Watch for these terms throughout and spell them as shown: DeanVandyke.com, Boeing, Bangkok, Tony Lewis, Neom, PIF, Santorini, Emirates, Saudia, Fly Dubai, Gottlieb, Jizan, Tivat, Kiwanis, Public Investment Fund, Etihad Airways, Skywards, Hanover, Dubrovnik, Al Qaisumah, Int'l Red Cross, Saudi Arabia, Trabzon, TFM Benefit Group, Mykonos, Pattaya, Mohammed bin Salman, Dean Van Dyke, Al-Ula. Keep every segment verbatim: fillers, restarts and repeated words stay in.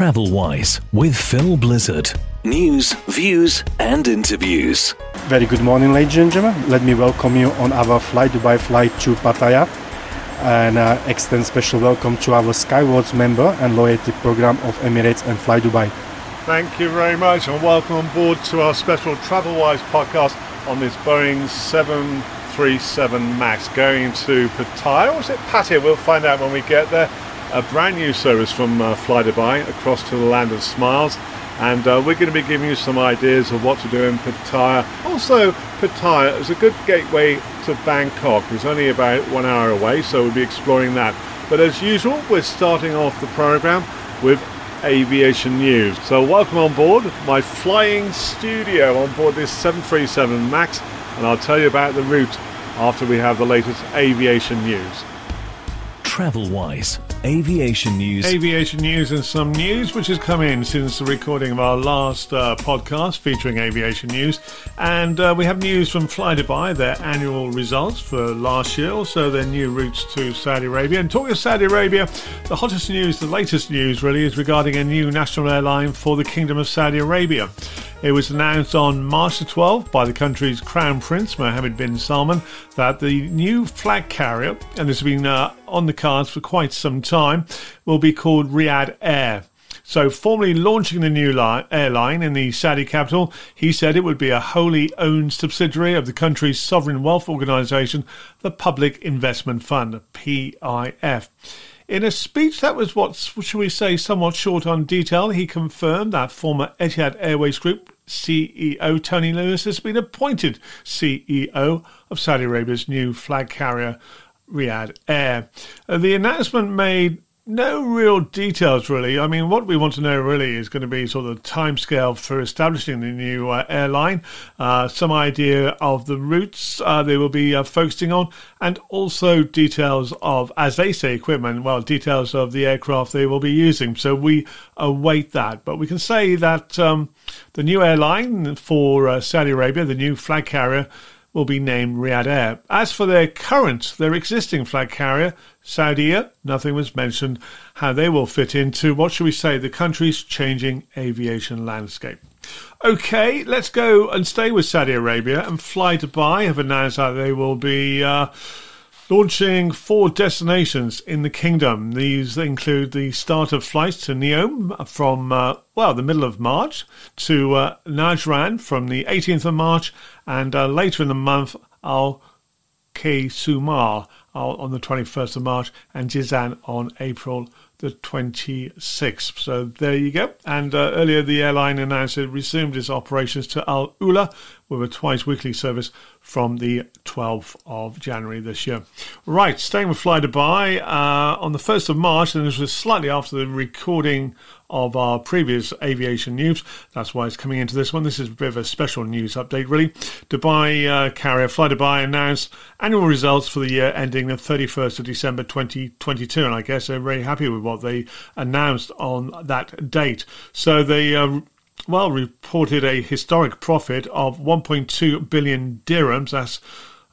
TravelWise with Phil Blizzard. News, views and interviews. Very good morning, ladies and gentlemen. Let me welcome you on our Fly Dubai flight to Pattaya and uh, extend special welcome to our Skywards member and loyalty program of Emirates and Fly Dubai. Thank you very much and welcome on board to our special TravelWise podcast on this Boeing seven three seven Max going to Pattaya, or is it Pattaya? We'll find out when we get there. A brand new service from uh, Fly Dubai across to the land of smiles, and uh, we're going to be giving you some ideas of what to do in Pattaya. Also, Pattaya is a good gateway to Bangkok. It's only about one hour away, so we'll be exploring that. But as usual, we're starting off the program with aviation news. So welcome on board my flying studio on board this seven three seven Max, and I'll tell you about the route after we have the latest aviation news. TravelWise aviation news. Aviation news and some news which has come in since the recording of our last uh, podcast featuring aviation news. And uh, we have news from Fly Dubai, their annual results for last year, also their new routes to Saudi Arabia. And talking of Saudi Arabia, the hottest news, the latest news really, is regarding a new national airline for the Kingdom of Saudi Arabia. It was announced on March the twelfth by the country's Crown Prince, Mohammed bin Salman, that the new flag carrier, and this has been uh, on the cards for quite some time, will be called Riyadh Air. So formally launching the new li- airline in the Saudi capital, he said it would be a wholly owned subsidiary of the country's sovereign wealth organisation, the Public Investment Fund, P I F. In a speech that was, what should we say, somewhat short on detail, he confirmed that former Etihad Airways Group C E O Tony Lewis has been appointed C E O of Saudi Arabia's new flag carrier Riyadh Air. The announcement made no real details, really. I mean, what we want to know really is going to be sort of the timescale for establishing the new uh, airline, uh, some idea of the routes uh, they will be uh, focusing on, and also details of, as they say, equipment, well, details of the aircraft they will be using. So we await that. But we can say that um, the new airline for uh, Saudi Arabia, the new flag carrier, will be named Riyadh Air. As for their current, their existing flag carrier, Saudia, nothing was mentioned how they will fit into, what should we say, the country's changing aviation landscape. Okay, let's go and stay with Saudi Arabia, and Fly Dubai have announced that they will be uh, launching four destinations in the kingdom. These include the start of flights to Neom from, uh, well, the middle of March, to uh, Najran from the eighteenth of March, and uh, later in the month, Al Qaisumah on the twenty-first of March, and Jizan on April the twenty-sixth. So there you go. And uh, earlier the airline announced it resumed its operations to Al-Ula with a twice-weekly service from the twelfth of January this year. Right, staying with Fly Dubai, uh, on the first of March, and this was slightly after the recording of our previous aviation news. That's why it's coming into this one. This is a bit of a special news update, really. Dubai uh, carrier Fly Dubai announced annual results for the year ending the thirty-first of December twenty twenty-two, and I guess they're very happy with what they announced on that date. So they, uh, well, reported a historic profit of one point two billion dirhams. That's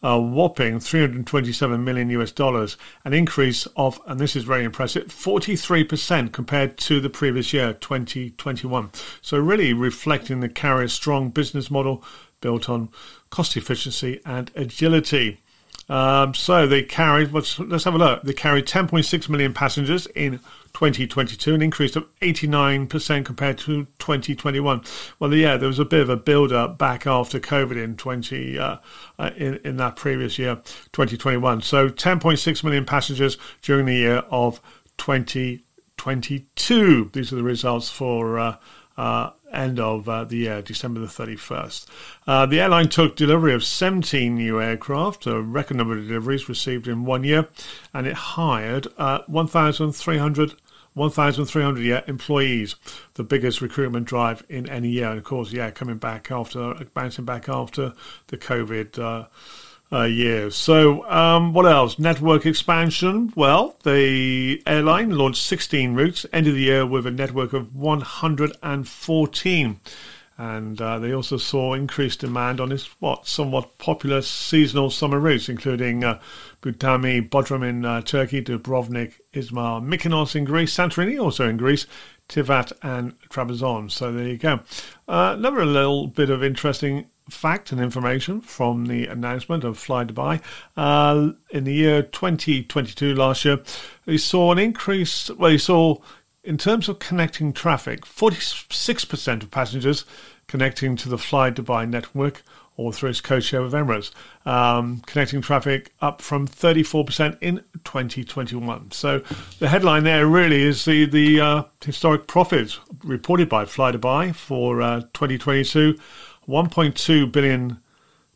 a whopping three hundred twenty-seven million US dollars, an increase of, and this is very impressive, forty-three percent compared to the previous year, twenty twenty-one. So really reflecting the carrier's strong business model built on cost efficiency and agility. Um, so they carried, let's, let's have a look, they carried ten point six million passengers in twenty twenty-two, an increase of eighty-nine percent compared to twenty twenty-one. Well, yeah, there was a bit of a build-up back after COVID in twenty uh, uh, in, in that previous year, twenty twenty-one. So ten point six million passengers during the year of twenty twenty-two. These are the results for uh, uh end of uh, the year, December the thirty-first. Uh, the airline took delivery of seventeen new aircraft, a record number of deliveries received in one year, and it hired uh, one thousand three hundred yeah, employees, the biggest recruitment drive in any year. And of course, yeah, coming back after, bouncing back after the COVID uh, Uh, years. So, um, what else? Network expansion. Well, the airline launched sixteen routes, ended the year with a network of one hundred fourteen. And uh, they also saw increased demand on its what somewhat popular seasonal summer routes, including uh, Kutami, Bodrum in uh, Turkey, Dubrovnik, Izmir, Mykonos in Greece, Santorini also in Greece, Tivat and Trabzon. So there you go. Uh, another little bit of interesting fact and information from the announcement of Fly Dubai. Uh, in the year twenty twenty-two, last year, we saw an increase, well, you saw, in terms of connecting traffic, forty-six percent of passengers connecting to the Fly Dubai network or through its co-share with Emirates, um, connecting traffic up from thirty-four percent in twenty twenty-one. So the headline there really is the, the uh, historic profits reported by Fly Dubai for uh, twenty twenty-two, one point two billion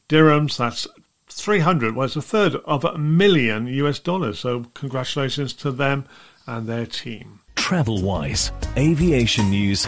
dirhams, that's three hundred, well, it's a third of a million U S dollars. So congratulations to them and their team. TravelWise, aviation news